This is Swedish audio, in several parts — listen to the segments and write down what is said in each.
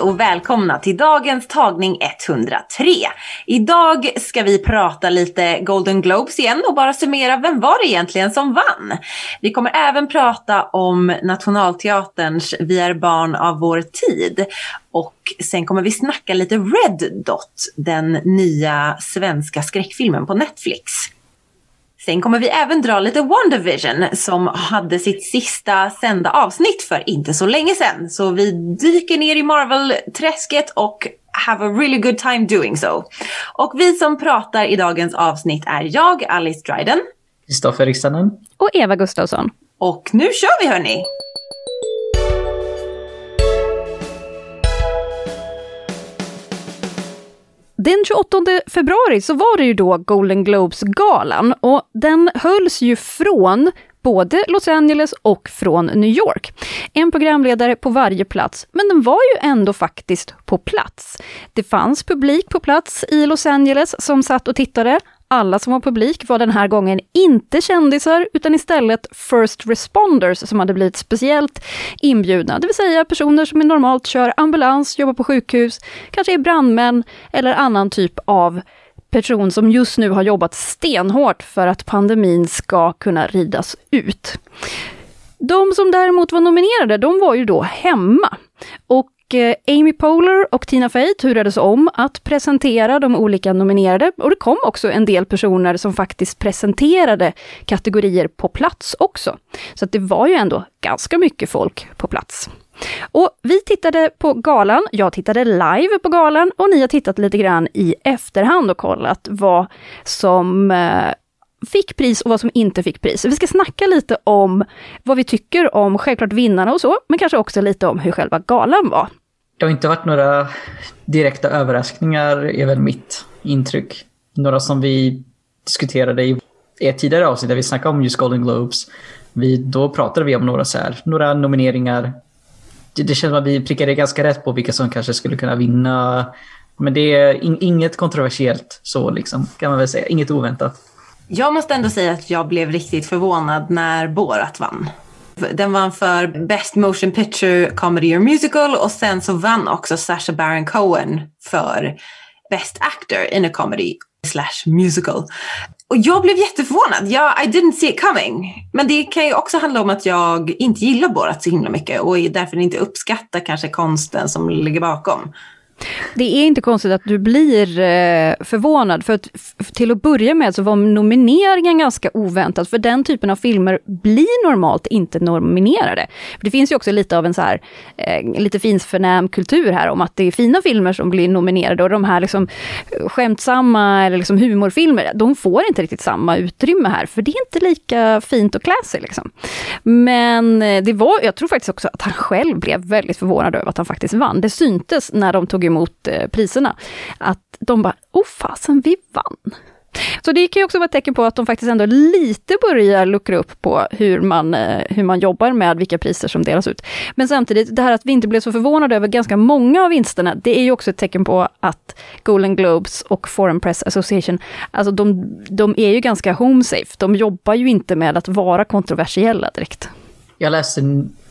Och välkomna till dagens tagning 103. Idag ska vi prata lite Golden Globes igen och bara summera vem var det egentligen som vann. Vi kommer även prata om Nationalteaterns Vi är barn av vår tid. Och sen kommer vi snacka lite Red Dot, den nya svenska skräckfilmen på Netflix. Sen kommer vi även dra lite WandaVision som hade sitt sista sända avsnitt för inte så länge sedan. Så vi dyker ner i Marvel-träsket och have a really good time doing so. Och vi som pratar i dagens avsnitt är jag, Alice Dryden, Kristoffer Riksanen och Eva Gustafsson. Och nu kör vi, hörni! Den 28 februari så var det ju då Golden Globes-galan och den hölls ju från både Los Angeles och från New York. En programledare på varje plats, men den var ju ändå faktiskt på plats. Det fanns publik på plats i Los Angeles som satt och tittade. Alla som var publik var den här gången inte kändisar utan istället first responders som hade blivit speciellt inbjudna. Det vill säga personer som normalt kör ambulans, jobbar på sjukhus, kanske är brandmän eller annan typ av person som just nu har jobbat stenhårt för att pandemin ska kunna ridas ut. De som däremot var nominerade, de var ju då hemma. Och Amy Poehler och Tina Fey turades om att presentera de olika nominerade och det kom också en del personer som faktiskt presenterade kategorier på plats också. Så att det var ju ändå ganska mycket folk på plats. Och vi tittade på galan, jag tittade live på galan och ni har tittat lite grann i efterhand och kollat vad som fick pris och vad som inte fick pris. Vi ska snacka lite om vad vi tycker om självklart vinnarna och så, men kanske också lite om hur själva galan var. Det har inte varit några direkta överraskningar, är väl mitt intryck. Några som vi diskuterade i ett tidigare avsnitt där vi snackade om just Golden Globes. Då pratade vi om några nomineringar. Det känns som att vi prickade ganska rätt på vilka som kanske skulle kunna vinna. Men det är inget kontroversiellt så liksom, kan man väl säga. Inget oväntat. Jag måste ändå säga att jag blev riktigt förvånad när Borat vann. Den vann för Best Motion Picture, Comedy or Musical och sen så vann också Sacha Baron Cohen för Best Actor in a Comedy / Musical. Och jag blev jätteförvånad. I didn't see it coming. Men det kan ju också handla om att jag inte gillar Borat så himla mycket och därför inte uppskattar kanske konsten som ligger bakom. Det är inte konstigt att du blir förvånad, för att till att börja med så var nomineringen ganska oväntad, för den typen av filmer blir normalt inte nominerade. För det finns ju också lite av en lite finsförnäm kultur här om att det är fina filmer som blir nominerade och de här liksom skämtsamma eller liksom humorfilmer, de får inte riktigt samma utrymme här, för det är inte lika fint och classy liksom. Men jag tror faktiskt också att han själv blev väldigt förvånad över att han faktiskt vann. Det syntes när de tog emot priserna att de bara, fasen, vi vann. Så det kan ju också vara ett tecken på att de faktiskt ändå lite börjar luckra upp på hur man jobbar med vilka priser som delas ut. Men samtidigt, det här att vi inte blev så förvånade över ganska många av vinsterna, det är ju också ett tecken på att Golden Globes och Foreign Press Association, alltså de är ju ganska home safe. De jobbar ju inte med att vara kontroversiella direkt. Jag läste,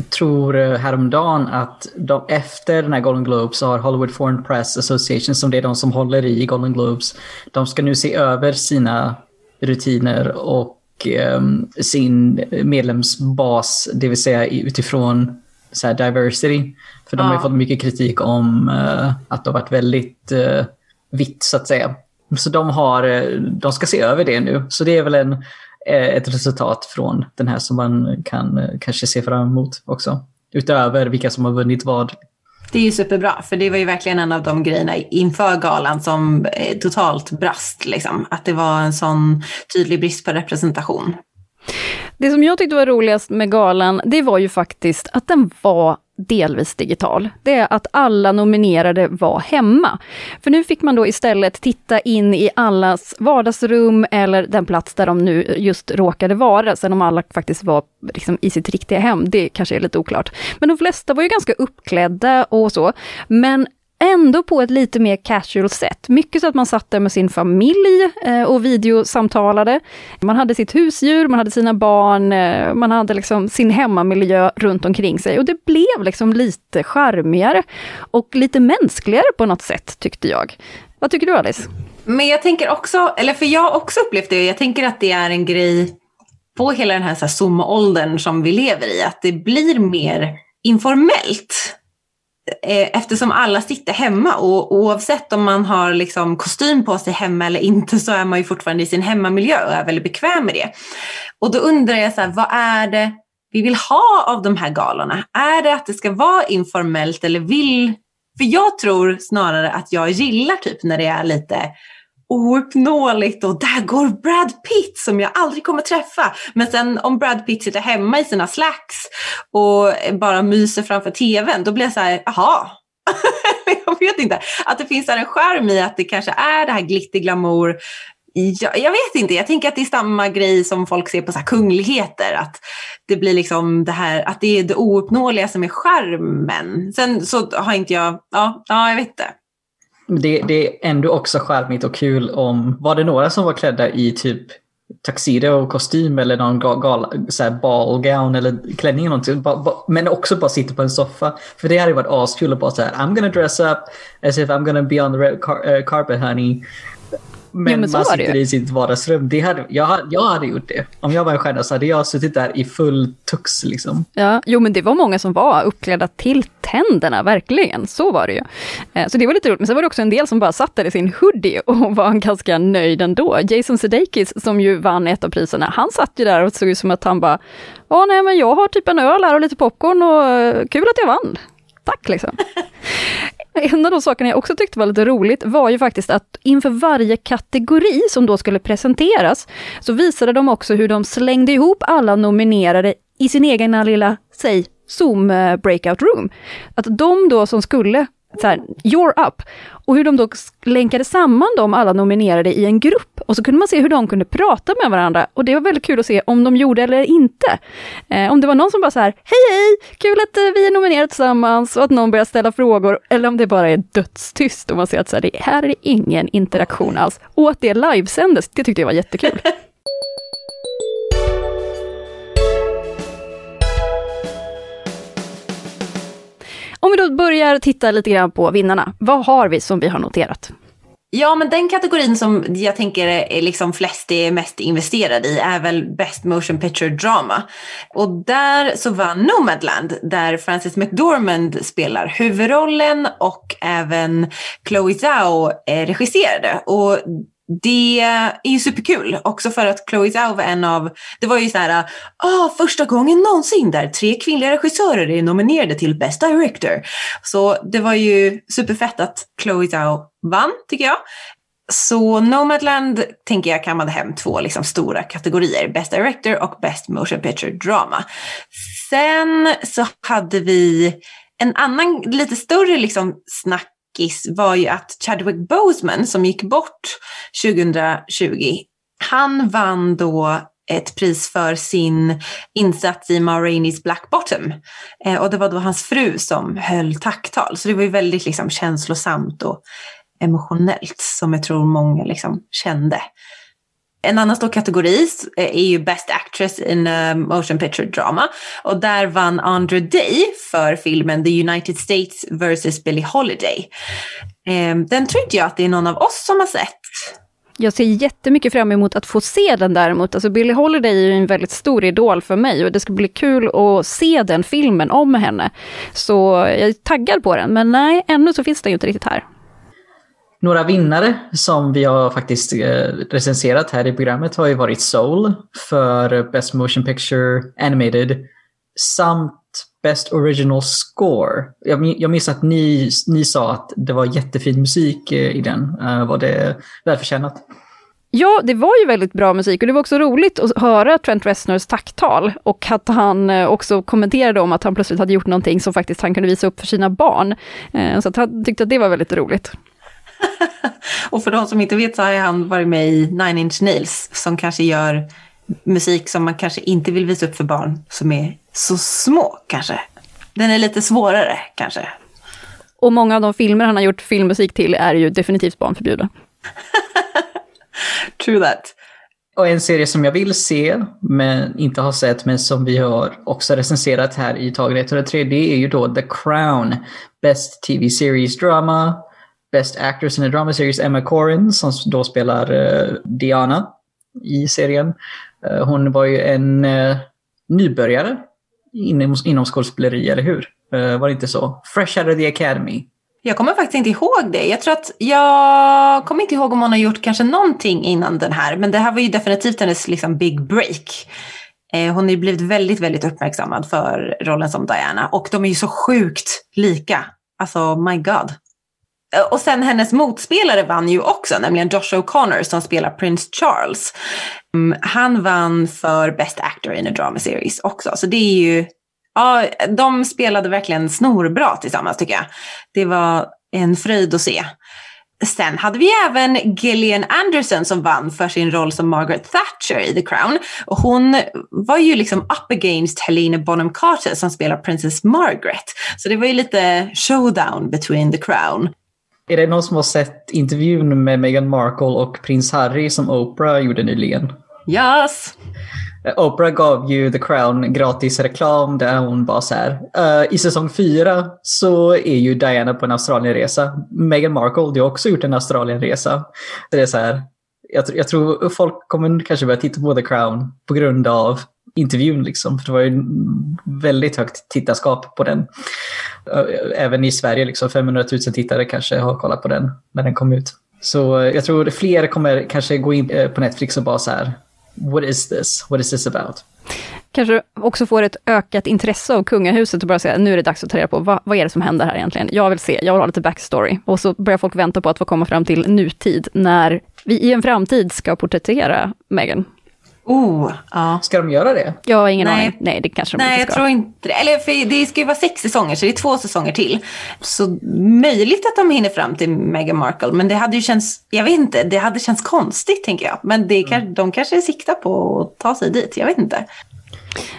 tror häromdagen, att efter den här Golden Globes så har Hollywood Foreign Press Association, som det är de som håller i Golden Globes, de ska nu se över sina rutiner och sin medlemsbas, det vill säga utifrån diversity. För de har ju fått mycket kritik om att de har varit väldigt vitt så att säga. Så de ska se över det nu. Så det är väl ett resultat från den här som man kan kanske se fram emot också. Utöver vilka som har vunnit vad. Det är ju superbra, för det var ju verkligen en av de grejerna inför galan som totalt brast liksom. Att det var en sån tydlig brist på representation. Det som jag tyckte var roligast med galan, det var ju faktiskt att den var delvis digital, det är att alla nominerade var hemma. För nu fick man då istället titta in i allas vardagsrum eller den plats där de nu just råkade vara. Sen om alla faktiskt var liksom i sitt riktiga hem, det kanske är lite oklart. Men de flesta var ju ganska uppklädda och så. Men ändå på ett lite mer casual sätt. Mycket så att man satt där med sin familj och videosamtalade. Man hade sitt husdjur, man hade sina barn, man hade liksom sin hemmamiljö runt omkring sig. Och det blev liksom lite charmigare och lite mänskligare på något sätt, tyckte jag. Vad tycker du, Alice? Men jag tänker också, eller för jag har också upplevt det, jag tänker att det är en grej på hela den här Zoom-åldern som vi lever i, att det blir mer informellt. Eftersom alla sitter hemma och oavsett om man har liksom kostym på sig hemma eller inte så är man ju fortfarande i sin hemmamiljö och är väldigt bekväm med det. Och då undrar jag så här, vad är det vi vill ha av de här galorna? Är det att det ska vara informellt eller vill? För jag tror snarare att jag gillar typ när det är lite ouppnåeligt och där går Brad Pitt som jag aldrig kommer träffa. Men sen om Brad Pitt sitter hemma i sina slacks och bara myser framför tvn, då blir jag så här, jaha. Jag vet inte. Att det finns en skärm i att det kanske är det här glitterglamour. Jag vet inte, jag tänker att det är samma grej som folk ser på så här kungligheter, att det blir liksom det här, att det är det ouppnåeliga som är skärmen. Sen så har inte jag, ja jag vet inte. Det är ändå också charmigt och kul om, var det några som var klädda i typ tuxedo och kostym eller någon ballgown eller klänning eller någonting, men också bara sitta på en soffa, för det hade varit askul att bara såhär, I'm gonna dress up as if I'm gonna be on the red carpet honey, men man sitter i sitt vardagsrum. Det hade, jag hade gjort det. Om jag var en stjärna så hade jag suttit där i full tux liksom. Ja, jo men det var många som var uppklädda till tänderna, verkligen. Så var det ju. Så det var lite roligt. Men sen var det också en del som bara satt där i sin hoodie och var ganska nöjd ändå. Jason Sudeikis, som ju vann ett av priserna, han satt ju där och såg ut som att han bara, ja nej men jag har typ en öl här och lite popcorn och kul att jag vann. Tack liksom. En av de sakerna jag också tyckte var lite roligt var ju faktiskt att inför varje kategori som då skulle presenteras så visade de också hur de slängde ihop alla nominerade i sin egna lilla, säg, Zoom breakout room. Att de då som skulle, så här, you're up, och hur de då länkade samman dem alla nominerade i en grupp och så kunde man se hur de kunde prata med varandra, och det var väldigt kul att se om de gjorde eller inte. Om det var någon som bara så här, hej, kul att vi är nominerade tillsammans, och att någon börjar ställa frågor, eller om det bara är dödstyst och man ser att så här, det här är ingen interaktion alls, och att det livesändes, det tyckte jag var jättekul. Om vi då börjar titta lite grann på vinnarna. Vad har vi som vi har noterat? Ja, men den kategorin som jag tänker är liksom flest är mest investerad i är väl Best Motion Picture Drama. Och där så vann Nomadland, där Frances McDormand spelar huvudrollen och även Chloe Zhao regisserade. Och det är ju superkul också för att Chloe Zhao var en av, det var ju så här, första gången någonsin där 3 kvinnliga regissörer är nominerade till Best Director. Så det var ju superfett att Chloe Zhao vann, tycker jag. Så Nomadland tänker jag kammade hem 2 liksom stora kategorier, Best Director och Best Motion Picture Drama. Sen så hade vi en annan lite större liksom snack var ju att Chadwick Boseman, som gick bort 2020, han vann då ett pris för sin insats i Ma Rainey's Black Bottom. Och det var då hans fru som höll tacktal. Så det var ju väldigt liksom känslosamt och emotionellt, som jag tror många liksom kände. En annan stor kategori är ju Best Actress in a Motion Picture Drama. Och där vann Andra Day för filmen The United States vs. Billie Holiday. Den tror inte jag att det är någon av oss som har sett. Jag ser jättemycket fram emot att få se den däremot. Alltså Billie Holiday är ju en väldigt stor idol för mig och det ska bli kul att se den filmen om henne. Så jag är taggad på den, men nej, ännu så finns den ju inte riktigt här. Några vinnare som vi har faktiskt recenserat här i programmet har ju varit Soul för Best Motion Picture Animated samt Best Original Score. Jag minns att ni sa att det var jättefin musik i den. Var det välförtjänat? Ja, det var ju väldigt bra musik och det var också roligt att höra Trent Reznors tacktal och att han också kommenterade om att han plötsligt hade gjort någonting som faktiskt han kunde visa upp för sina barn. Så att han tyckte att det var väldigt roligt. Och för de som inte vet så har han varit med i Nine Inch Nails som kanske gör musik som man kanske inte vill visa upp för barn som är så små kanske. Den är lite svårare kanske. Och många av de filmer han har gjort filmmusik till är ju definitivt barnförbjudna. True that. Och en serie som jag vill se men inte har sett men som vi har också recenserat här i Taget 103, det är ju då The Crown, Best TV Series Drama, Best Actress in a Drama Series, Emma Corrin som då spelar Diana i serien. Hon var ju en nybörjare inom skådespeleri, eller hur? Var det inte så? Fresh out of the Academy. Jag kommer faktiskt inte ihåg det. Jag tror att jag kommer inte ihåg om hon har gjort kanske någonting innan den här. Men det här var ju definitivt hennes liksom big break. Hon har blivit väldigt, väldigt uppmärksammad för rollen som Diana. Och de är ju så sjukt lika. Alltså, my god. Och sen hennes motspelare vann ju också, nämligen Josh O'Connor som spelar Prince Charles. Han vann för Best Actor in a Drama Series också. Så det är ju... Ja, de spelade verkligen snorbra tillsammans tycker jag. Det var en fröjd att se. Sen hade vi även Gillian Anderson som vann för sin roll som Margaret Thatcher i The Crown. Och hon var ju liksom up against Helena Bonham Carter som spelar Princess Margaret. Så det var ju lite showdown between The Crown. Är det någon som har sett intervjun med Meghan Markle och prins Harry som Oprah gjorde nyligen? Yes! Oprah gav ju The Crown gratis reklam där hon bara så här. I säsong 4 så är ju Diana på en Australienresa. Meghan Markle har också gjort en Australienresa. Så det är så här. Jag tror folk kommer kanske börja titta på The Crown på grund av intervjun liksom. För det var ju väldigt högt tittarskap på den. Även i Sverige liksom. 500 000 tittare kanske har kollat på den när den kom ut. Så jag tror fler kommer kanske gå in på Netflix och bara så här. What is this? What is this about? Kanske också får ett ökat intresse av kungahuset och bara säga, nu är det dags att ta reda på vad är det som händer här egentligen? Jag vill se, jag vill ha lite backstory. Och så börjar folk vänta på att få komma fram till nutid när vi i en framtid ska porträttera Meghan. Oh, ja. Ska de göra det? Jag har ingen aning. Nej, det kanske de inte ska. Nej, jag tror inte det. Eller för det ska ju vara 6 säsonger, så det är 2 säsonger till. Så möjligt att de hinner fram till Meghan Markle, men det hade ju känts, jag vet inte, det hade känts konstigt tänker jag. Men det kan, de kanske siktar på att ta sig dit, jag vet inte.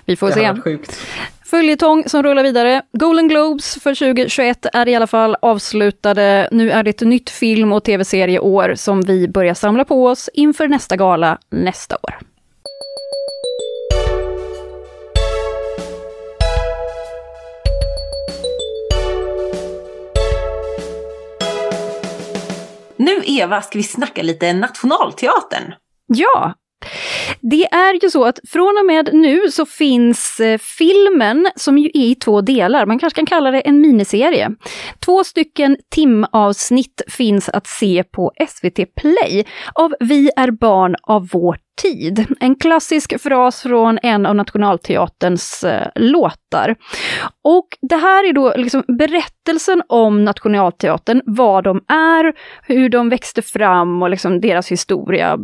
Vi får se. Sjukt. Följetong som rullar vidare. Golden Globes för 2021 är i alla fall avslutade. Nu är det ett nytt film- och tv-serieår som vi börjar samla på oss inför nästa gala nästa år. Nu Eva ska vi snacka lite Nationalteatern. Ja, det är ju så att från och med nu så finns filmen som ju är i 2 delar. Man kanske kan kalla det en miniserie. 2 stycken timavsnitt finns att se på SVT Play av Vi är barn av vår tid. En klassisk fras från en av Nationalteaterns låtar. Och det här är då liksom berättelsen om Nationalteatern, vad de är, hur de växte fram och liksom deras historia.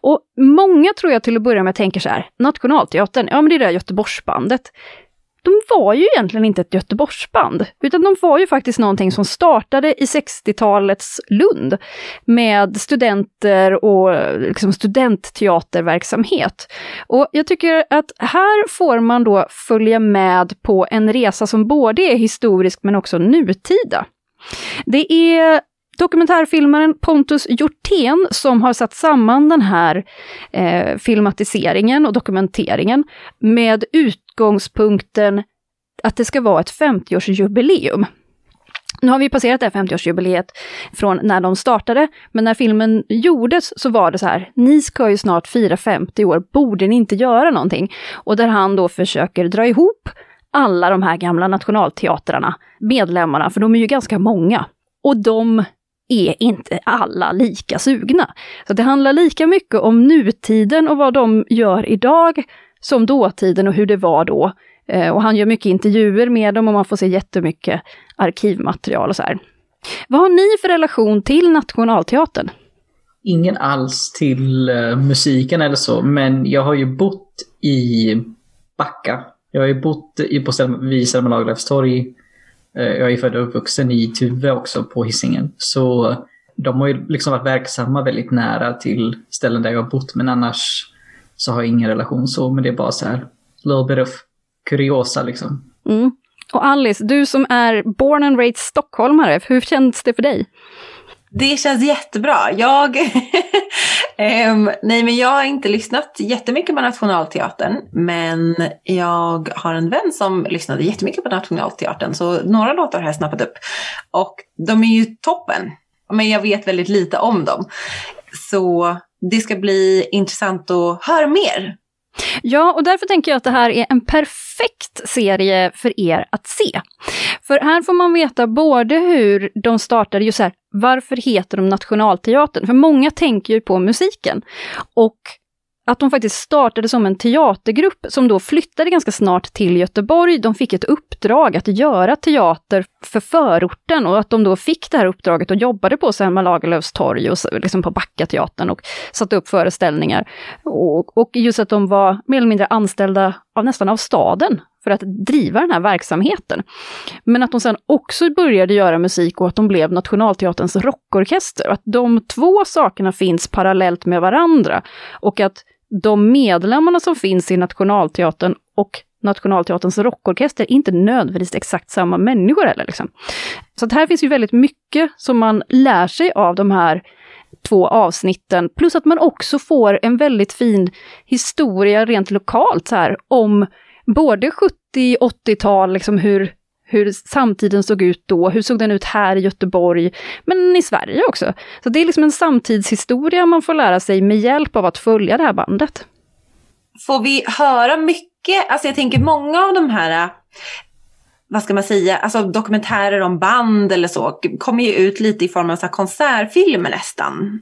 Och många tror jag till att börja med tänker så här, Nationalteatern, ja men det är det Göteborgsbandet. De var ju egentligen inte ett Göteborgsband, utan de var ju faktiskt någonting som startade i 60-talets Lund med studenter och liksom studentteaterverksamhet. Och jag tycker att här får man då följa med på en resa som både är historisk men också nutida. Det är dokumentärfilmaren Pontus Hjortén som har satt samman den här filmatiseringen och dokumenteringen med utgångspunkten att det ska vara ett 50-årsjubileum. Nu har vi passerat det här 50-årsjubileet från när de startade, men när filmen gjordes så var det så här, ni ska ju snart fira 50 år, borde ni inte göra någonting? Och där han då försöker dra ihop alla de här gamla nationalteatrarna, medlemmarna, för de är ju ganska många. Och de är inte alla lika sugna. Så det handlar lika mycket om nutiden och vad de gör idag som dåtiden och hur det var då. Och han gör mycket intervjuer med dem och man får se jättemycket arkivmaterial och så här. Vad har ni för relation till Nationalteatern? ingen alls till musiken eller så, men jag har ju bott i Backa. Jag har ju bott vid Selma Lagerlöfs Torg. Jag är född och uppvuxen i Tuve också, på Hisingen. Så de har ju liksom varit verksamma väldigt nära till ställen där jag har bott, men annars så har jag ingen relation så, men det är bara så här little bit of kuriosa liksom. Mm. Och Alice, du som är born and raised stockholmare, hur känns det för dig? Det känns jättebra. Jag har inte lyssnat jättemycket på Nationalteatern, men jag har en vän som lyssnade jättemycket på Nationalteatern, så några låtar har jag snappat upp. Och de är ju toppen, men jag vet väldigt lite om dem. Så det ska bli intressant att höra mer. Ja, och därför tänker jag att det här är en perfekt serie för er att se. För här får man veta både hur de startade, just här, varför heter de Nationalteatern? För många tänker ju på musiken. Och att de faktiskt startade som en teatergrupp som då flyttade ganska snart till Göteborg. De fick ett uppdrag att göra teater för förorten, och att de då fick det här uppdraget och jobbade på Selma Lagerlöfs torg och liksom på Backateatern och satte upp föreställningar. Och just att de var mer eller mindre anställda nästan av staden för att driva den här verksamheten. Men att de sen också började göra musik, och att de blev Nationalteaterns rockorkester. Att de två sakerna finns parallellt med varandra, och att de medlemmarna som finns i Nationalteatern och Nationalteaterns rockorkester är inte nödvändigtvis exakt samma människor eller liksom. Så att här finns ju väldigt mycket som man lär sig av de här två avsnitten, plus att man också får en väldigt fin historia rent lokalt så här om både 70-80-tal, liksom hur samtiden såg ut då, hur såg den ut här i Göteborg, men i Sverige också. Så det är liksom en samtidshistoria man får lära sig med hjälp av att följa det här bandet. Får vi höra mycket, alltså jag tänker många av de här, vad ska man säga, alltså dokumentärer om band eller så, kommer ju ut lite i form av så här konsertfilmer nästan.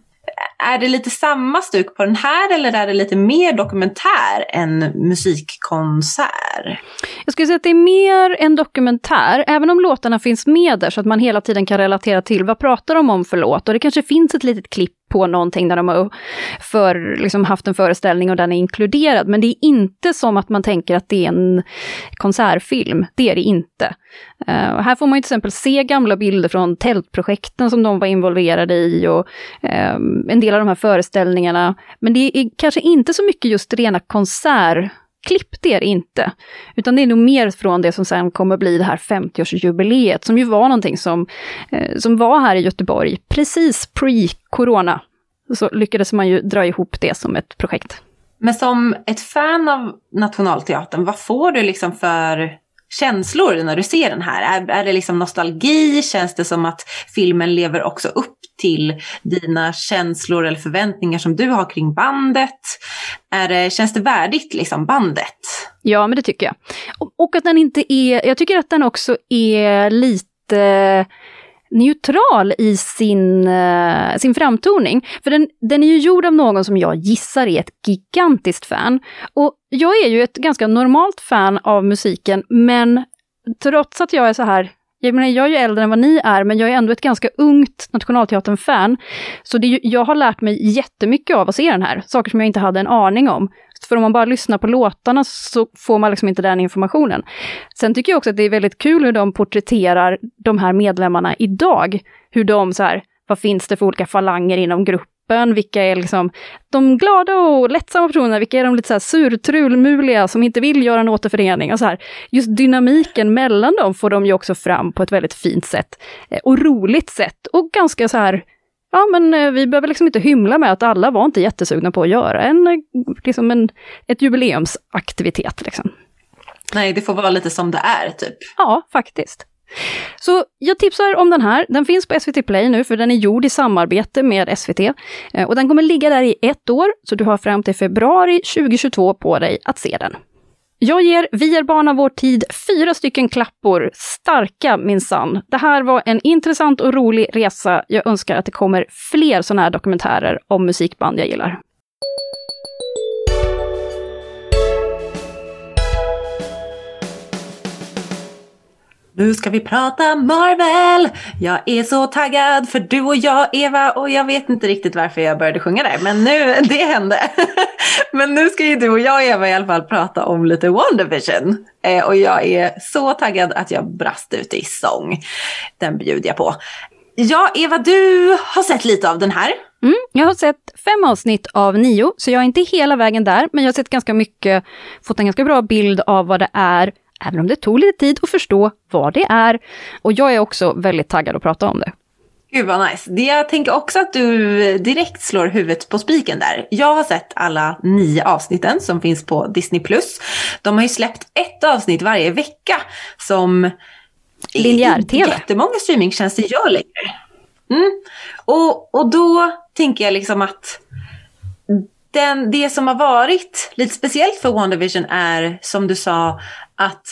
Är det lite samma stuk på den här, eller är det lite mer dokumentär än musikkonsert? Jag skulle säga att det är mer en dokumentär, även om låtarna finns med där så att man hela tiden kan relatera till vad pratar de om för låt. Och det kanske finns ett litet klipp på någonting där de har liksom haft en föreställning och den är inkluderad. Men det är inte som att man tänker att det är en konsertfilm. Det är det inte. Här får man ju till exempel se gamla bilder från tältprojekten som de var involverade i, och en del av de här föreställningarna. Men det är kanske inte så mycket just rena konsertklipp, det är det inte. Utan det är nog mer från det som sen kommer bli det här 50-årsjubileet, som ju var någonting som var här i Göteborg. Precis pre-corona så lyckades man ju dra ihop det som ett projekt. Men som ett fan av Nationalteatern, vad får du liksom för känslor när du ser den här? Är det liksom nostalgi? Känns det som att filmen lever också upp till dina känslor eller förväntningar som du har kring bandet? Känns det värdigt liksom bandet? Ja, men det tycker jag. Och att den inte är, jag tycker att den också är lite neutral i sin framtoning. För den är ju gjord av någon som jag gissar är ett gigantiskt fan. Och jag är ju ett ganska normalt fan av musiken, men trots att jag är så här, jag menar, jag är ju äldre än vad ni är, men jag är ändå ett ganska ungt Nationalteatern-fan. Så jag har lärt mig jättemycket av att se den här. Saker som jag inte hade en aning om. För om man bara lyssnar på låtarna så får man liksom inte den informationen. Sen tycker jag också att det är väldigt kul hur de porträtterar de här medlemmarna idag. Hur de så här, vad finns det för olika falanger inom gruppen? Vilka är liksom de glada och lättsamma personerna? Vilka är de lite så här surtrulmuliga som inte vill göra en återförening? Och så här, just dynamiken mellan dem får de ju också fram på ett väldigt fint sätt. Och roligt sätt. Och ganska så här, ja, men vi behöver liksom inte hymla med att alla var inte jättesugna på att göra ett jubileumsaktivitet. Liksom. Nej, det får vara lite som det är typ. Ja, faktiskt. Så jag tipsar om den här. Den finns på SVT Play nu, för den är gjord i samarbete med SVT. Och den kommer ligga där i 1 år, så du har fram till februari 2022 på dig att se den. Jag ger Vi är barn av vår tid 4 klappor. Starka minsann. Det här var en intressant och rolig resa. Jag önskar att det kommer fler sådana här dokumentärer om musikband jag gillar. Nu ska vi prata Marvel! Jag är så taggad för du och jag, Eva, och jag vet inte riktigt varför jag började sjunga där, men nu, det hände. Men nu ska ju du och jag, Eva, i alla fall prata om lite WandaVision. Och jag är så taggad att jag brast ut i sång. Den bjuder jag på. Ja, Eva, du har sett lite av den här. Jag har sett 5 avsnitt av 9, så jag är inte hela vägen där, men jag har sett ganska mycket, fått en ganska bra bild av vad det är. Även om det tog lite tid att förstå vad det är. Och jag är också väldigt taggad att prata om det. Gud vad nice. Jag tänker också att du direkt slår huvudet på spiken där. Jag har sett alla 9 avsnitten som finns på Disney+. De har ju släppt 1 avsnitt varje vecka som linjär-tv. Jättemånga streamingtjänster gör längre. Och då tänker jag liksom att det som har varit lite speciellt för WandaVision är, som du sa, att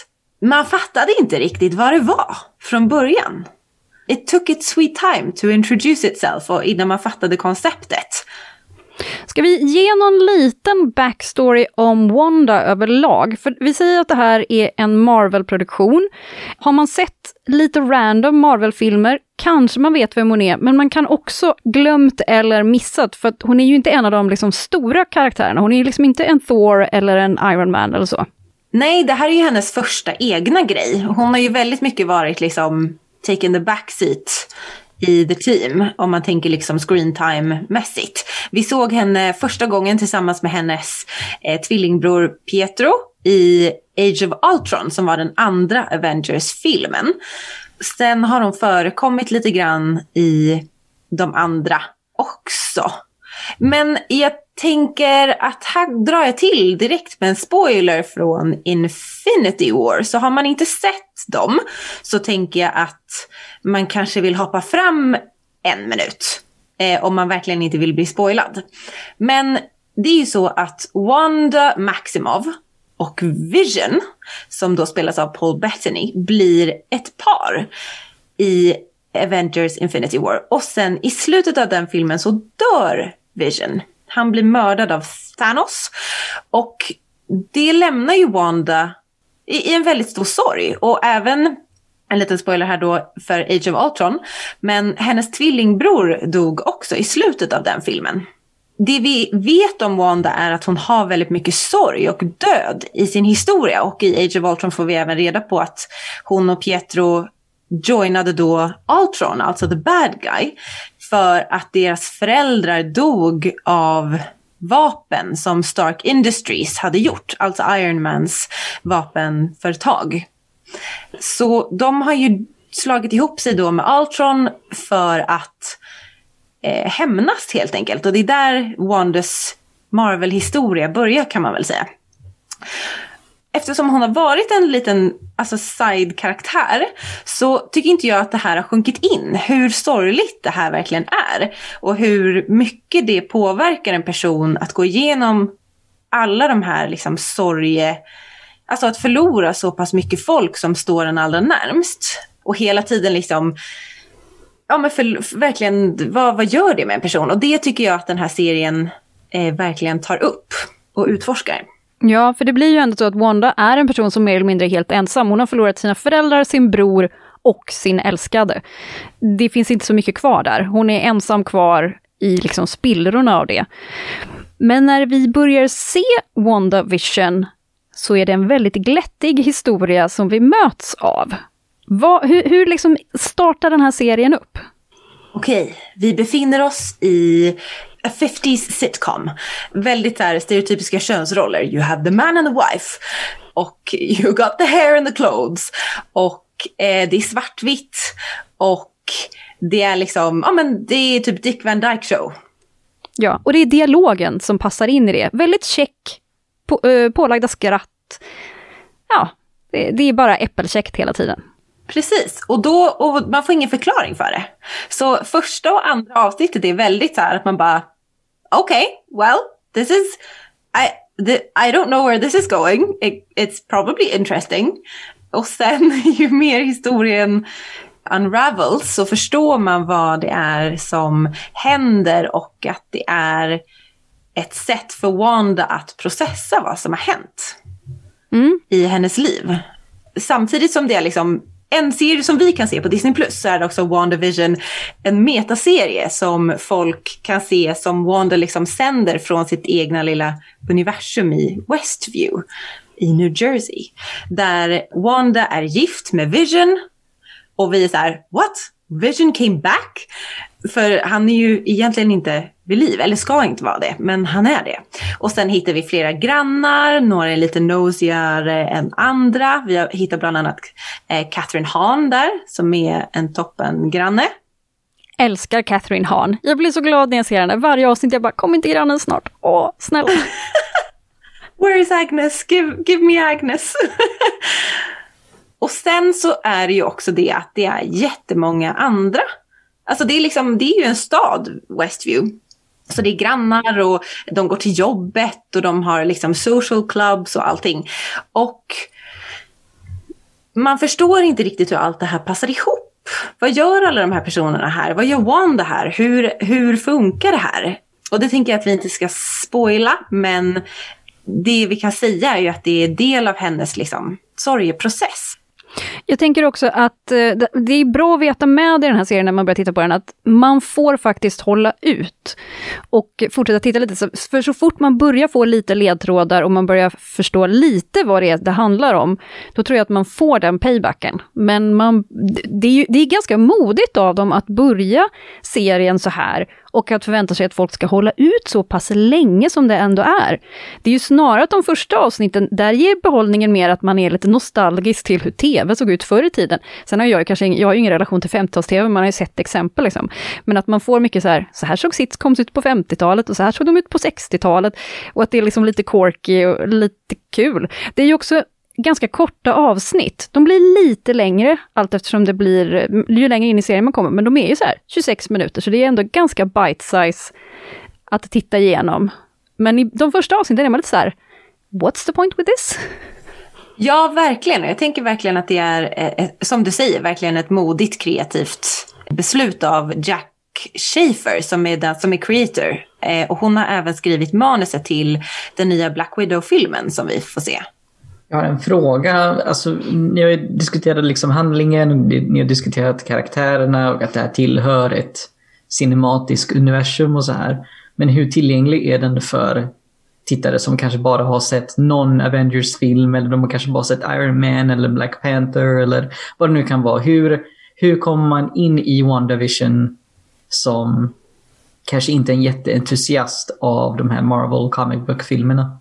man fattade inte riktigt vad det var från början. It took its sweet time to introduce itself, och innan man fattade konceptet. Ska vi ge någon liten backstory om Wanda överlag? För vi säger att det här är en Marvel-produktion. Har man sett lite random Marvel-filmer kanske man vet vem hon är, men man kan också glömt eller missat, för att hon är ju inte en av de liksom stora karaktärerna. Hon är liksom inte en Thor eller en Iron Man eller så. Nej, det här är ju hennes första egna grej. Hon har ju väldigt mycket varit liksom taken the backseat i the team, om man tänker liksom screen time-mässigt. Vi såg henne första gången tillsammans med hennes tvillingbror Pietro i Age of Ultron, som var den andra Avengers-filmen. Sen har hon förekommit lite grann i de andra också. Men jag tänker att här drar jag till direkt med en spoiler från Infinity War. Så har man inte sett dem så tänker jag att man kanske vill hoppa fram 1 minut. Om man verkligen inte vill bli spoilad. Men det är ju så att Wanda Maximoff och Vision, som då spelas av Paul Bettany, blir ett par i Avengers Infinity War. Och sen i slutet av den filmen så dör Vision. Han blir mördad av Thanos. Och det lämnar ju Wanda i en väldigt stor sorg. Och även, en liten spoiler här då för Age of Ultron, men hennes tvillingbror dog också i slutet av den filmen. Det vi vet om Wanda är att hon har väldigt mycket sorg och död i sin historia. Och i Age of Ultron får vi även reda på att hon och Pietro joinade då Ultron, alltså the bad guy, för att deras föräldrar dog av vapen som Stark Industries hade gjort, alltså Iron Mans vapenföretag. Så de har ju slagit ihop sig då med Ultron för att hämnas helt enkelt. Och det är där Wandas Marvel-historia börjar, kan man väl säga. Eftersom hon har varit en liten side-karaktär så tycker inte jag att det här har sjunkit in. Hur sorgligt det här verkligen är. Och hur mycket det påverkar en person att gå igenom alla de här liksom sorge... Alltså att förlora så pass mycket folk som står en allra närmst. Och hela tiden liksom... Ja men verkligen, vad gör det med en person? Och det tycker jag att den här serien verkligen tar upp och utforskar. Ja, för det blir ju ändå så att Wanda är en person som mer eller mindre är helt ensam. Hon har förlorat sina föräldrar, sin bror och sin älskade. Det finns inte så mycket kvar där. Hon är ensam kvar i liksom spillrorna av det. Men när vi börjar se WandaVision så är det en väldigt glättig historia som vi möts av. Hur liksom startar den här serien upp? Okej, vi befinner oss i... a 50s sitcom. Väldigt här stereotypiska könsroller. You have the man and the wife. Och you got the hair and the clothes. Och det är svartvitt. Och det är liksom, ja men det är typ Dick Van Dyke show. Ja, och det är dialogen som passar in i det. Väldigt check. Pålagda skratt. Ja, det är bara äppelkäckt hela tiden. Precis, och man får ingen förklaring för det. Så första och andra avsnittet är väldigt så här att man bara well, this is I don't know where this is going. It's probably interesting. Och sen ju mer historien unravels så förstår man vad det är som händer och att det är ett sätt för Wanda att processa vad som har hänt i hennes liv. Samtidigt som det är liksom en serie som vi kan se på Disney+, så är det också WandaVision, en metaserie som folk kan se, som Wanda liksom sänder från sitt egna lilla universum i Westview i New Jersey. Där Wanda är gift med Vision och vi är så här, what? Vision came back? För han är ju egentligen inte vid liv, eller ska inte vara det, men han är det. Och sen hittar vi flera grannar, några är lite nosigare än andra. Vi hittar bland annat Catherine Hahn där, som är en toppen granne. Älskar Catherine Hahn. Jag blir så glad när jag ser henne. Varje avsnitt jag bara, kom inte grannen snart. Åh, snälla. Where is Agnes? Give me Agnes. Och sen så är det ju också det att det är jättemånga andra. Alltså det är liksom, det är ju en stad, Westview. Så det är grannar och de går till jobbet och de har liksom social clubs och allting. Och man förstår inte riktigt hur allt det här passar ihop. Vad gör alla de här personerna här? Vad gör Wanda här? Hur funkar det här? Och det tänker jag att vi inte ska spoila, men det vi kan säga är ju att det är del av hennes liksom sorgeprocess. Jag tänker också att det är bra att veta med i den här serien när man börjar titta på den att man får faktiskt hålla ut och fortsätta titta lite. För så fort man börjar få lite ledtrådar och man börjar förstå lite vad det är det handlar om, då tror jag att man får den paybacken. Men det är ganska modigt av dem att börja serien så här och att förvänta sig att folk ska hålla ut så pass länge som det ändå är. Det är ju snarare att de första avsnitten, där ger behållningen mer att man är lite nostalgisk till hur tv såg ut förr i tiden. Sen har jag har ju ingen relation till 50-tals-tv, man har ju sett exempel liksom. Men att man får mycket så här såg sitcoms ut på 50-talet och så här såg de ut på 60-talet. Och att det är liksom lite quirky och lite kul. Det är ju också ganska korta avsnitt. De blir lite längre allt eftersom det blir ju längre in i serien man kommer, men de är ju så här 26 minuter, så det är ändå ganska bite size att titta igenom. Men i de första avsnitten är man lite så här, what's the point with this? Ja, verkligen. Jag tänker verkligen att det är, som du säger, verkligen ett modigt kreativt beslut av Jack Schaefer som är creator, och hon har även skrivit manuset till den nya Black Widow-filmen som vi får se. Jag har en fråga. Alltså, ni har diskuterat liksom handlingen, ni har diskuterat karaktärerna och att det här tillhör ett cinematiskt universum och så här. Men hur tillgänglig är den för tittare som kanske bara har sett någon Avengers-film, eller de har kanske bara sett Iron Man eller Black Panther eller vad det nu kan vara? Hur kommer man in i WandaVision som kanske inte är en jätteentusiast av de här Marvel comic book-filmerna?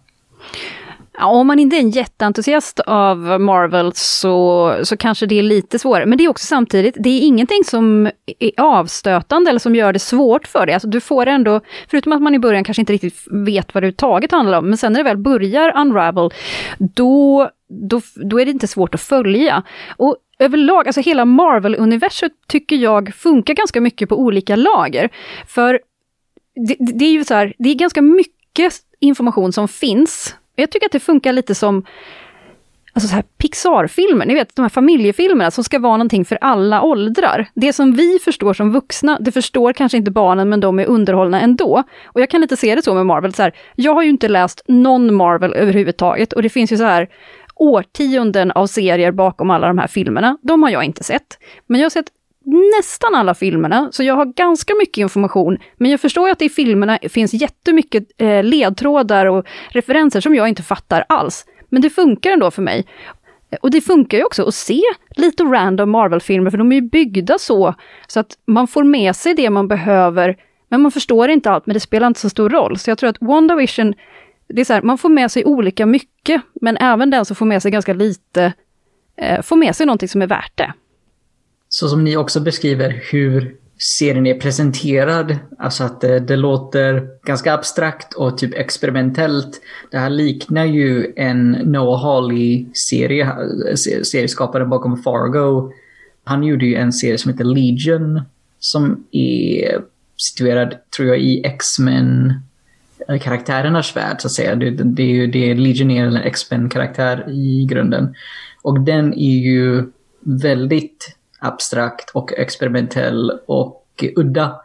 Om man inte är en jätteentusiast av Marvel så kanske det är lite svårare. Men det är också samtidigt, det är ingenting som är avstötande eller som gör det svårt för dig. Alltså du får ändå, förutom att man i början kanske inte riktigt vet vad det taget handlar om, men sen när det väl börjar unravel, då är det inte svårt att följa. Och överlag, alltså hela Marvel-universum tycker jag funkar ganska mycket på olika lager. För det är ju så här, det är ganska mycket information som finns. Jag tycker att det funkar lite som alltså så här Pixar-filmer, ni vet de här familjefilmerna som ska vara någonting för alla åldrar. Det som vi förstår som vuxna, det förstår kanske inte barnen, men de är underhållna ändå. Och jag kan lite se det så med Marvel. Så här, jag har ju inte läst någon Marvel överhuvudtaget, och det finns ju så här årtionden av serier bakom alla de här filmerna. De har jag inte sett, men jag har sett nästan alla filmerna, så jag har ganska mycket information, men jag förstår ju att det i filmerna finns jättemycket ledtrådar och referenser som jag inte fattar alls, men det funkar ändå för mig. Och det funkar ju också att se lite random Marvel-filmer, för de är ju byggda så att man får med sig det man behöver, men man förstår inte allt, men det spelar inte så stor roll. Så jag tror att WandaVision, det är så här, man får med sig olika mycket, men även den som får med sig ganska lite får med sig någonting som är värt det. Så som ni också beskriver hur serien är presenterad, alltså att det låter ganska abstrakt och typ experimentellt. Det här liknar ju en Noah Hawley-serie, serieskaparen bakom Fargo. Han gjorde ju en serie som heter Legion, som är situerad, tror jag, i X-Men-karaktärernas värld, så att säga. Det är Legion är en X-Men-karaktär i grunden. Och den är ju väldigt abstrakt och experimentell och udda.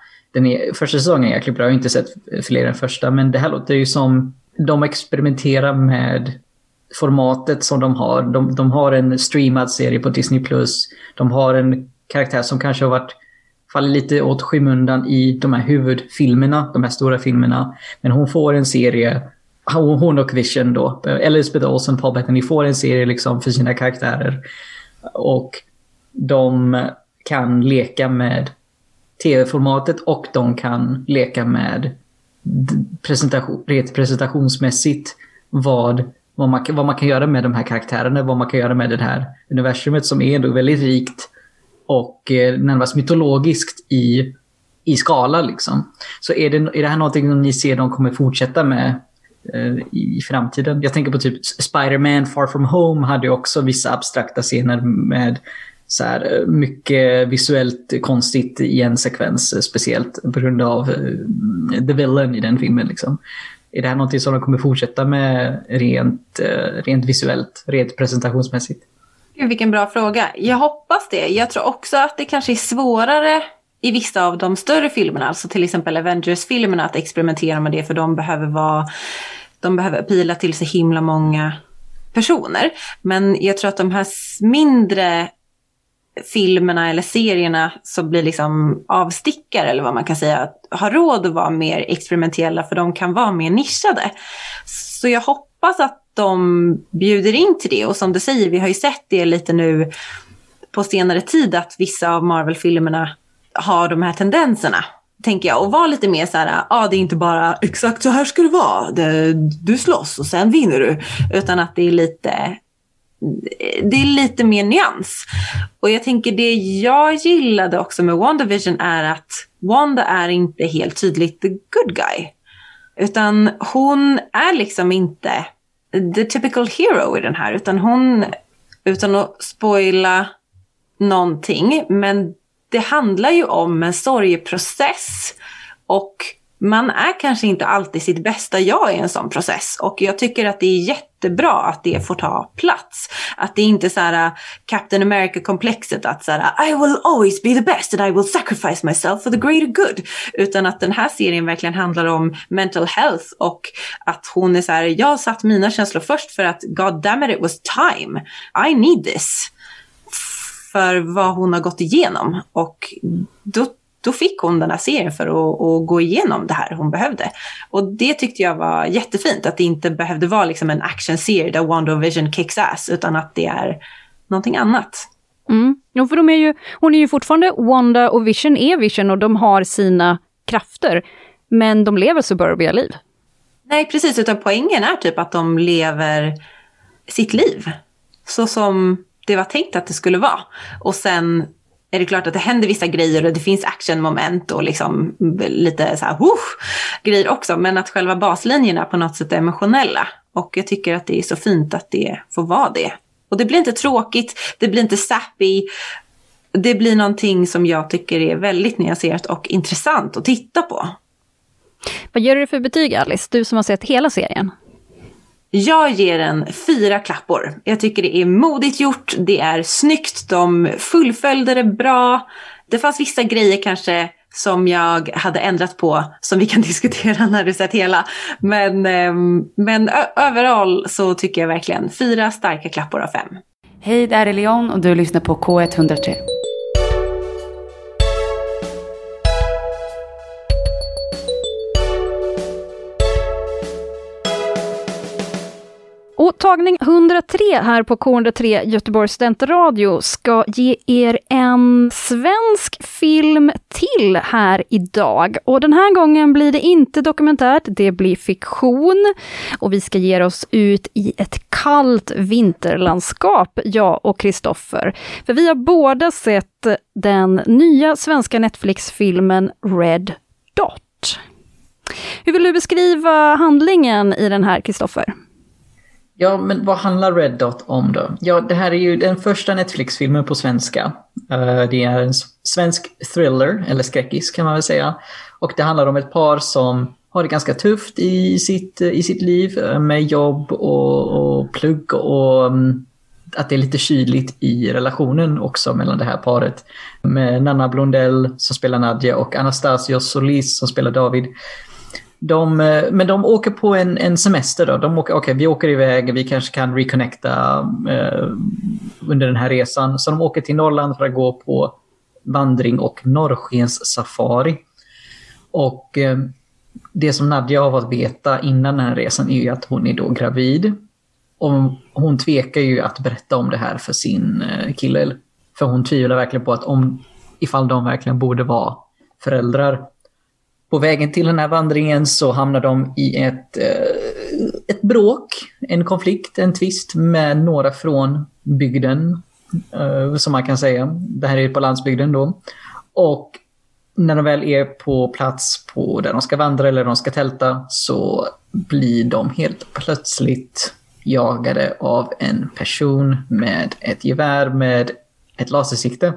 Första säsongen är jäkligt bra, jag har inte sett fler än första, men det här låter ju som de experimenterar med formatet som de har. De har en streamad serie på Disney+. De har en karaktär som kanske har varit faller lite åt skymundan i de här huvudfilmerna, de här stora filmerna. Men hon får en serie, hon och Vision då, Elizabeth Olsen, Paul Bettany, får en serie liksom för sina karaktärer. Och de kan leka med tv-formatet och de kan leka med presentationsmässigt vad man kan göra med de här karaktärerna, vad man kan göra med det här universumet som är då väldigt rikt och närmast mytologiskt i skala liksom. Så är det här någonting som ni ser de kommer fortsätta med i framtiden? Jag tänker på typ Spider-Man Far From Home hade ju också vissa abstrakta scener med så här mycket visuellt konstigt i en sekvens, speciellt på grund av the villain i den filmen liksom. Är det här någonting som de kommer fortsätta med rent visuellt, rent presentationsmässigt? Vilken bra fråga. Jag hoppas det. Jag tror också att det kanske är svårare i vissa av de större filmerna, alltså till exempel Avengers-filmerna, att experimentera med det, för de behöver pila till så himla många personer. Men jag tror att de här mindre filmerna eller serierna som blir liksom avstickare, eller vad man kan säga, att ha råd att vara mer experimentella, för de kan vara mer nischade. Så jag hoppas att de bjuder in till det, och som du säger, vi har ju sett det lite nu på senare tid att vissa av Marvel-filmerna har de här tendenserna, tänker jag, och var lite mer så här, det är inte bara exakt så här ska det vara, du slåss och sen vinner du, utan att det är lite mer nyans. Och jag tänker det jag gillade också med WandaVision är att Wanda är inte helt tydligt the good guy, utan hon är liksom inte the typical hero i den här, utan hon, utan att spoila någonting, men det handlar ju om en sorgeprocess och man är kanske inte alltid sitt bästa jag i en sån process, och jag tycker att det är jättebra att det får ta plats, att det inte är så här Captain America-komplexet att så här, I will always be the best and I will sacrifice myself for the greater good, utan att den här serien verkligen handlar om mental health och att hon är så här, jag satt mina känslor först för att god damn it was time, I need this, för vad hon har gått igenom, och då fick hon den här serien för att gå igenom det här hon behövde. Och det tyckte jag var jättefint, att det inte behövde vara liksom en actionserie där WandaVision kicks ass, utan att det är någonting annat. Mm. Ja, för hon är ju fortfarande Wanda, och Vision är Vision, och de har sina krafter, men de lever suburbia-liv. Nej, precis, utan poängen är typ att de lever sitt liv så som det var tänkt att det skulle vara. Och sen är det klart att det händer vissa grejer och det finns actionmoment och liksom lite så här grejer också, men att själva baslinjerna på något sätt är emotionella, och jag tycker att det är så fint att det får vara det. Och det blir inte tråkigt, det blir inte sappy, det blir någonting som jag tycker är väldigt nyanserat och intressant att titta på. Vad gör du för betyg, Alice? Du som har sett hela serien. Jag ger den 4 klappor. Jag tycker det är modigt gjort, det är snyggt, de fullföljde det bra. Det fanns vissa grejer kanske som jag hade ändrat på som vi kan diskutera när du sett hela. Men överall så tycker jag verkligen 4 starka klappor av 5. Hej, det här är Leon och du lyssnar på K103. Och tagning 103 här på K103 Göteborgs studentradio ska ge er en svensk film till här idag. Och den här gången blir det inte dokumentärt, det blir fiktion. Och vi ska ge oss ut i ett kallt vinterlandskap, jag och Kristoffer. För vi har båda sett den nya svenska Netflix-filmen Red Dot. Hur vill du beskriva handlingen i den här, Kristoffer? Ja, men vad handlar Red Dot om då? Ja, det här är ju den första Netflix-filmen på svenska. Det är en svensk thriller, eller skräckis kan man väl säga. Och det handlar om ett par som har det ganska tufft i sitt liv med jobb och plugg, och att det är lite kyligt i relationen också mellan det här paret. Med Nanna Blondell som spelar Nadja och Anastasio Solis som spelar David. Men de åker på en semester då. Vi åker iväg, vi kanske kan reconnecta under den här resan. Så de åker till Norrland för att gå på vandring och norrskens safari. Och det som Nadja har fått veta innan den här resan är ju att hon är då gravid. Och hon tvekar ju att berätta om det här för sin kille. För hon tvivlar verkligen på att ifall de verkligen borde vara föräldrar. På vägen till den här vandringen så hamnar de i ett bråk, en konflikt, en tvist med några från bygden, som man kan säga. Det här är på landsbygden då. Och när de väl är på plats på där de ska vandra eller de ska tälta, så blir de helt plötsligt jagade av en person med ett gevär med ett lasersikte.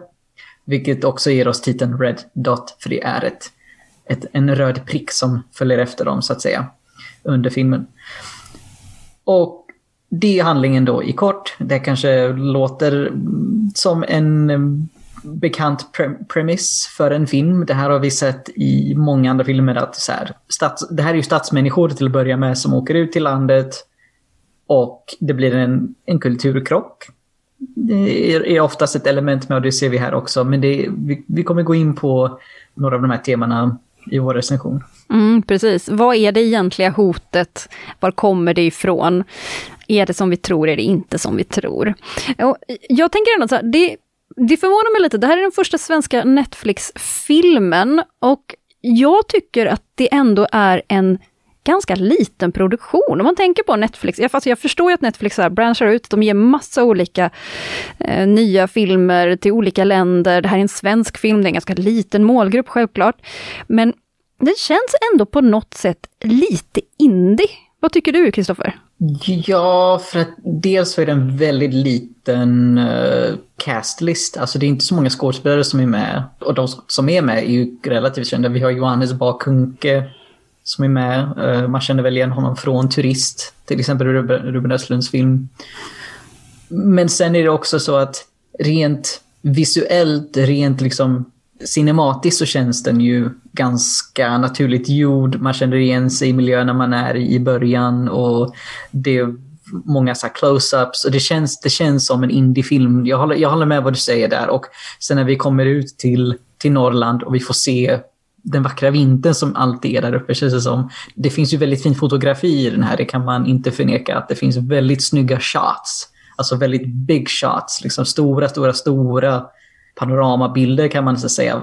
Vilket också ger oss titeln Red Dot, för det är en röd prick som följer efter dem så att säga under filmen. Och det är handlingen då i kort. Det kanske låter som en bekant premiss för en film. Det här har vi sett i många andra filmer, att det här är ju stadsmänniskor till att börja med som åker ut till landet och det blir en kulturkrock. Det är oftast ett element med, och det ser vi här också. Men vi kommer gå in på några av de här temana i vår recension. Mm, precis. Vad är det egentliga hotet? Var kommer det ifrån? Är det som vi tror? Är det inte som vi tror? Och jag tänker ändå så här, det förvånar mig lite. Det här är den första svenska Netflix-filmen och jag tycker att det ändå är en ganska liten produktion. Om man tänker på Netflix, jag förstår ju att Netflix så här branschar ut, de ger massa olika nya filmer till olika länder. Det här är en svensk film, det är en ganska liten målgrupp självklart. Men det känns ändå på något sätt lite indie. Vad tycker du, Kristoffer? Ja, för att dels så är det en väldigt liten castlist. Alltså det är inte så många skådespelare som är med. Och de som är med är ju relativt kända. Vi har Johannes Bakunke som är med. Man känner väl igen honom från Turist, till exempel Ruben Östlunds film. Men sen är det också så att rent visuellt, rent liksom cinematiskt, så känns den ju ganska naturligt gjord. Man känner igen sig i miljöerna man är i början och det är många så här close-ups och det känns som en indiefilm. Jag håller med vad du säger där, och sen när vi kommer ut till Norrland och vi får se den vackra vintern som alltid är där uppe, känns det som. Det finns ju väldigt fin fotografi i den här, det kan man inte förneka, att det finns väldigt snygga shots, alltså väldigt big shots, liksom stora panoramabilder kan man så säga,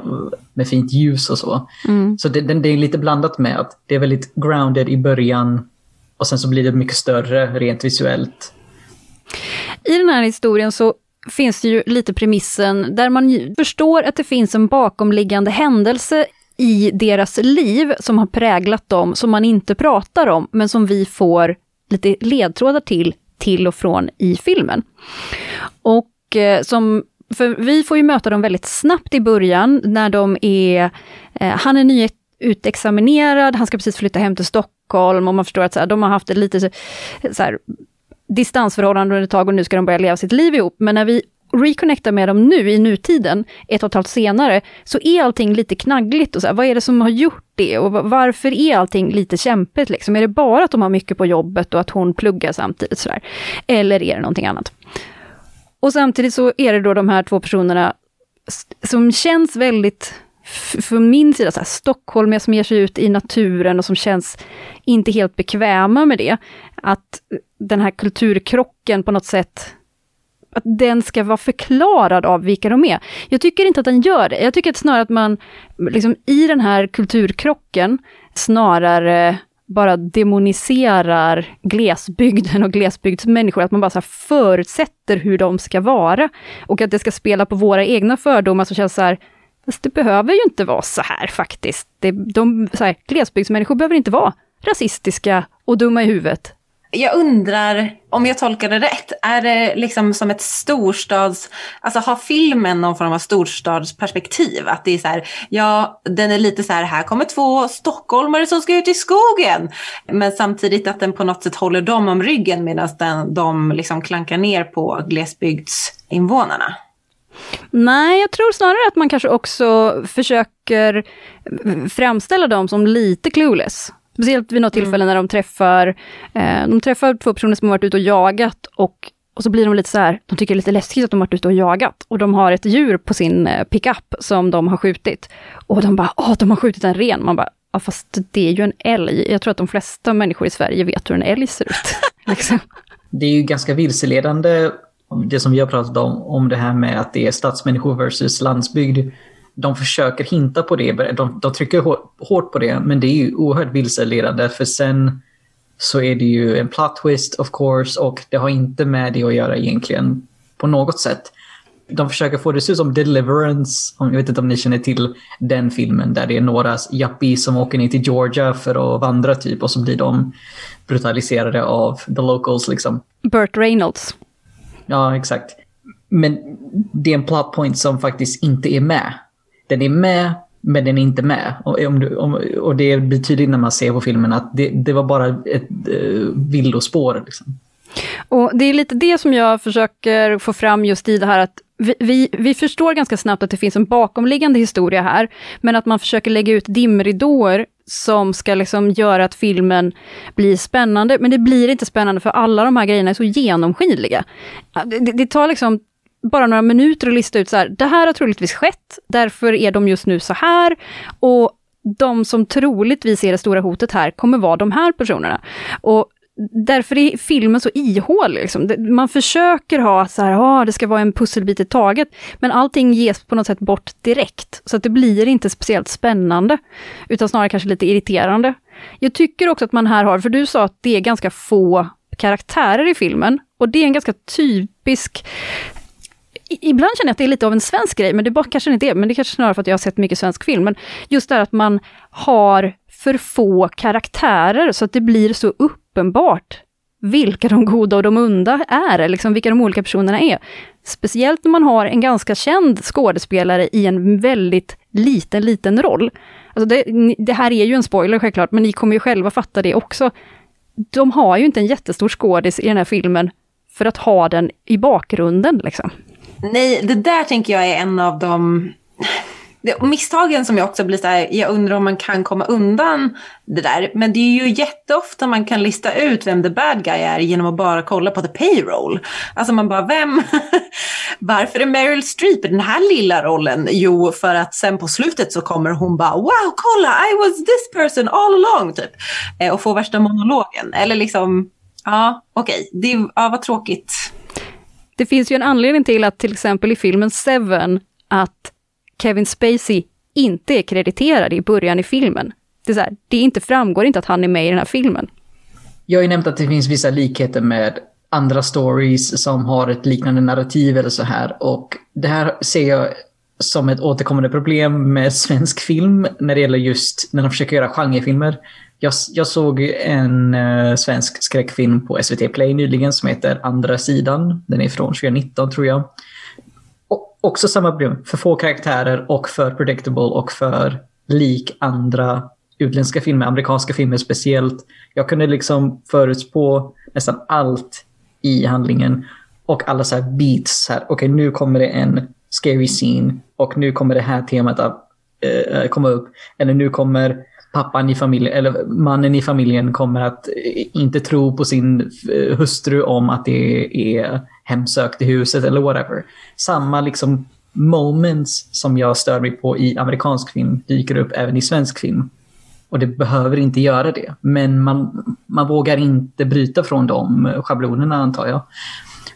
med fint ljus och så. Mm. Så det är lite blandat med att det är väldigt grounded i början och sen så blir det mycket större rent visuellt. I den här historien så finns det ju lite premissen där man förstår att det finns en bakomliggande händelse i deras liv som har präglat dem, som man inte pratar om, men som vi får lite ledtrådar till och från i filmen. Och för vi får ju möta dem väldigt snabbt i början när de är, han är nyutexaminerad, han ska precis flytta hem till Stockholm och man förstår att så här, de har haft ett lite så här distansförhållande under ett tag och nu ska de börja leva sitt liv ihop. Men när vi reconnectar med dem nu i nutiden, 1,5 år senare, så är allting lite knaggligt och så här, vad är det som har gjort det och varför är allting lite kämpigt liksom? Är det bara att de har mycket på jobbet och att hon pluggar samtidigt så där? Eller är det någonting annat? Och samtidigt så är det då de här två personerna som känns väldigt, från min sida, så här stockholmiga, som ger sig ut i naturen och som känns inte helt bekväma med det. Att den här kulturkrocken på något sätt, att den ska vara förklarad av vilka de är. Jag tycker inte att den gör det. Jag tycker att snarare att man liksom, i den här kulturkrocken snarare bara demoniserar glesbygden och glesbygdsmänniskor. Att man bara så här förutsätter hur de ska vara. Och att det ska spela på våra egna fördomar som känns så här, det behöver ju inte vara så här faktiskt. Glesbygdsmänniskor behöver inte vara rasistiska och dumma i huvudet. Jag undrar, om jag tolkar det rätt, är det liksom som ett har filmen någon form av storstadsperspektiv? Att det är så här, ja, den är lite så här kommer två stockholmare som ska ut i skogen. Men samtidigt att den på något sätt håller dem om ryggen medan de liksom klankar ner på glesbygdsinvånarna. Nej, jag tror snarare att man kanske också försöker framställa dem som lite clueless. Speciellt vid något tillfälle när de träffar två personer som har varit ute och jagat, och så blir de lite så här, de tycker det är lite läskigt att de har varit ute och jagat, och de har ett djur på sin pickup som de har skjutit, och de bara, de har skjutit en ren. Man bara, ja, fast det är ju en älg. Jag tror att de flesta människor i Sverige vet hur en älg ser ut. Liksom. Det är ju ganska vilseledande det som vi har pratat om det här med att det är stadsmänniskor versus landsbygd. De försöker hinta på det, de trycker hårt på det, men det är ju oerhört vilseledande, för sen så är det ju en plot twist, of course, och det har inte med det att göra egentligen på något sätt. De försöker få det se ut som Deliverance, om jag vet inte om ni känner till den filmen, där det är några yuppies som åker ner till Georgia för att vandra typ, och så blir de brutaliserade av the locals liksom. Burt Reynolds. Ja, exakt. Men det är en plot point som faktiskt inte är med. Den är med, men den är inte med. Och det blir tydligt när man ser på filmen att det var bara ett villospår liksom. Och det är lite det som jag försöker få fram just i det här, att vi förstår ganska snabbt att det finns en bakomliggande historia här, men att man försöker lägga ut dimridåer som ska liksom göra att filmen blir spännande, men det blir inte spännande, för alla de här grejerna är så genomskinliga. Det tar liksom bara några minuter att lista ut så här, det här har troligtvis skett, därför är de just nu så här, och de som troligtvis är det stora hotet här kommer vara de här personerna. Och därför är filmen så ihålig liksom. Man försöker ha så här, det ska vara en pusselbit i taget, men allting ges på något sätt bort direkt, så att det blir inte speciellt spännande, utan snarare kanske lite irriterande. Jag tycker också att man här har, för du sa att det är ganska få karaktärer i filmen, och det är en ganska typisk, ibland känner jag att det är lite av en svensk grej, men det bara kanske inte är, men det kanske snarare för att jag har sett mycket svensk film, men just det här att man har för få karaktärer, så att det blir så uppenbart vilka de goda och de onda är, liksom vilka de olika personerna är. Speciellt när man har en ganska känd skådespelare i en väldigt liten roll. Alltså det här är ju en spoiler självklart, men ni kommer ju själva fatta det också. De har ju inte en jättestor skådis i den här filmen för att ha den i bakgrunden liksom. Nej, det där tänker jag är en av de misstagen som jag också blir så här, jag undrar om man kan komma undan det där. Men det är ju jätteofta man kan lista ut vem the bad guy är genom att bara kolla på the payroll. Alltså man bara, varför är Meryl Streep i den här lilla rollen? Jo, för att sen på slutet så kommer hon bara, wow, kolla, I was this person all along typ. Och får värsta monologen. Eller liksom, okej, vad tråkigt. Det finns ju en anledning till exempel i filmen Seven, att Kevin Spacey inte är krediterad i början i filmen. Det är så här, det framgår inte att han är med i den här filmen. Jag har ju nämnt att det finns vissa likheter med andra stories som har ett liknande narrativ eller så här. Och det här ser jag som ett återkommande problem med svensk film när det gäller just när de försöker göra genrefilmer. Jag såg en svensk skräckfilm på SVT Play nyligen som heter Andra sidan. Den är från 2019 tror jag. Och också samma problem. För få karaktärer och för predictable och för lik andra utländska filmer, amerikanska filmer speciellt. Jag kunde liksom förutspå nästan allt i handlingen och alla så här beats. Okej, nu kommer det en scary scene och nu kommer det här temat att komma upp. Eller nu kommer pappan i familjen, eller mannen i familjen kommer att inte tro på sin hustru om att det är hemsökt i huset eller whatever. Samma liksom moments som jag stör mig på i amerikansk film dyker upp även i svensk film. Och det behöver inte göra det. Men man vågar inte bryta från de schablonerna antar jag.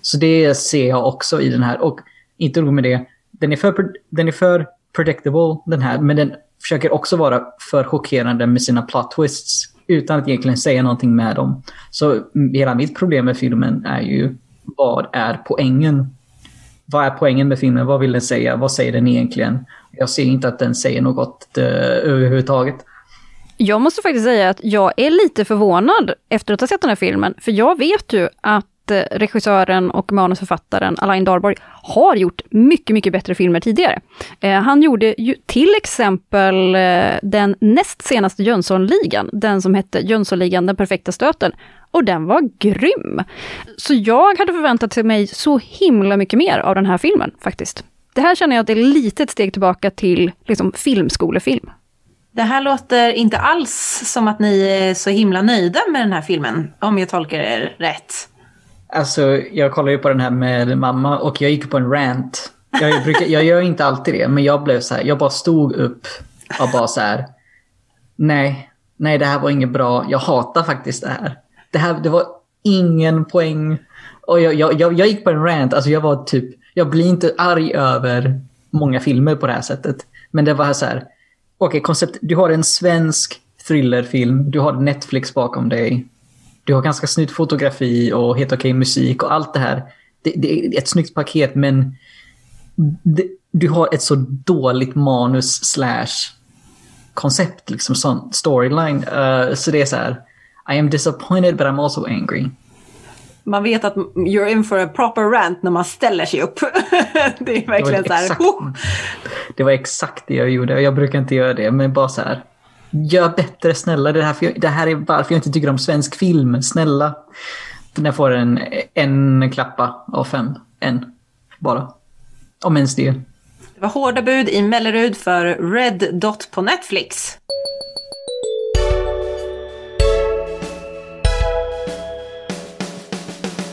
Så det ser jag också i den här. Och inte nog med det, den är för predictable den här, men den försöker också vara för chockerande med sina plot twists utan att egentligen säga någonting med dem. Så hela mitt problem med filmen är ju, vad är poängen? Vad är poängen med filmen? Vad vill den säga? Vad säger den egentligen? Jag ser inte att den säger något överhuvudtaget. Jag måste faktiskt säga att jag är lite förvånad efter att ha sett den här filmen. För jag vet ju att regissören och manusförfattaren Alain Darborg har gjort mycket, mycket bättre filmer tidigare. Han gjorde ju till exempel den näst senaste Jönssonligan, den som hette Jönssonligan, den perfekta stöten, och den var grym. Så jag hade förväntat mig så himla mycket mer av den här filmen faktiskt. Det här känner jag att det är lite ett steg tillbaka till liksom filmskolefilm. Det här låter inte alls som att ni är så himla nöjda med den här filmen, om jag tolkar er rätt. Alltså, jag kollar ju på den här med mamma och jag gick på en rant. Jag gör inte alltid det, men jag blev så här, jag bara stod upp och bara så här, nej det här var inget bra, jag hatar faktiskt det här, det var ingen poäng. Och jag gick på en rant, alltså jag var typ, jag blir inte arg över många filmer på det här sättet, men det var så här, okej, koncept, du har en svensk thrillerfilm, du har Netflix bakom dig, du har ganska snyggt fotografi och helt okej musik och allt det här, det är ett snyggt paket, men du har ett så dåligt manus /koncept, liksom sån storyline, så det är så här, I am disappointed but I'm also angry. Man vet att you're in for a proper rant när man ställer sig upp. Det är verkligen så här. Det var exakt det jag gjorde. Jag brukar inte göra det, men bara så här. Gör bättre, snälla. Det här är varför jag inte tycker om svensk film. Snälla. Den får en klappa av 5. En. Bara. Om ens det. Det var hårda bud i Mellerud för Red Dot på Netflix.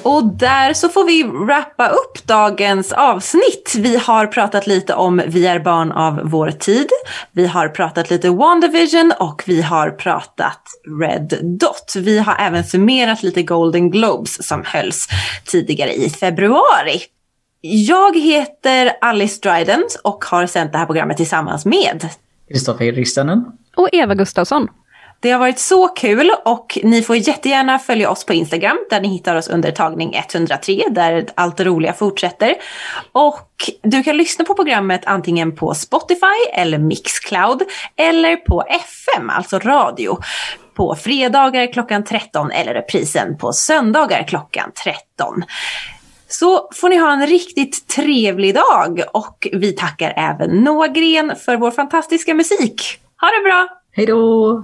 Och där så får vi wrappa upp dagens avsnitt. Vi har pratat lite om Vi är barn av vår tid. Vi har pratat lite WandaVision och vi har pratat Red Dot. Vi har även summerat lite Golden Globes som hölls tidigare i februari. Jag heter Alice Dryden och har sänt det här programmet tillsammans med Kristoffer Ristanen och Eva Gustafsson. Det har varit så kul och ni får jättegärna följa oss på Instagram där ni hittar oss under tagning 103 där allt roliga fortsätter. Och du kan lyssna på programmet antingen på Spotify eller Mixcloud eller på FM, alltså radio, på fredagar klockan 13 eller reprisen på söndagar klockan 13. Så får ni ha en riktigt trevlig dag och vi tackar även Noah Gren för vår fantastiska musik. Ha det bra! Hej då!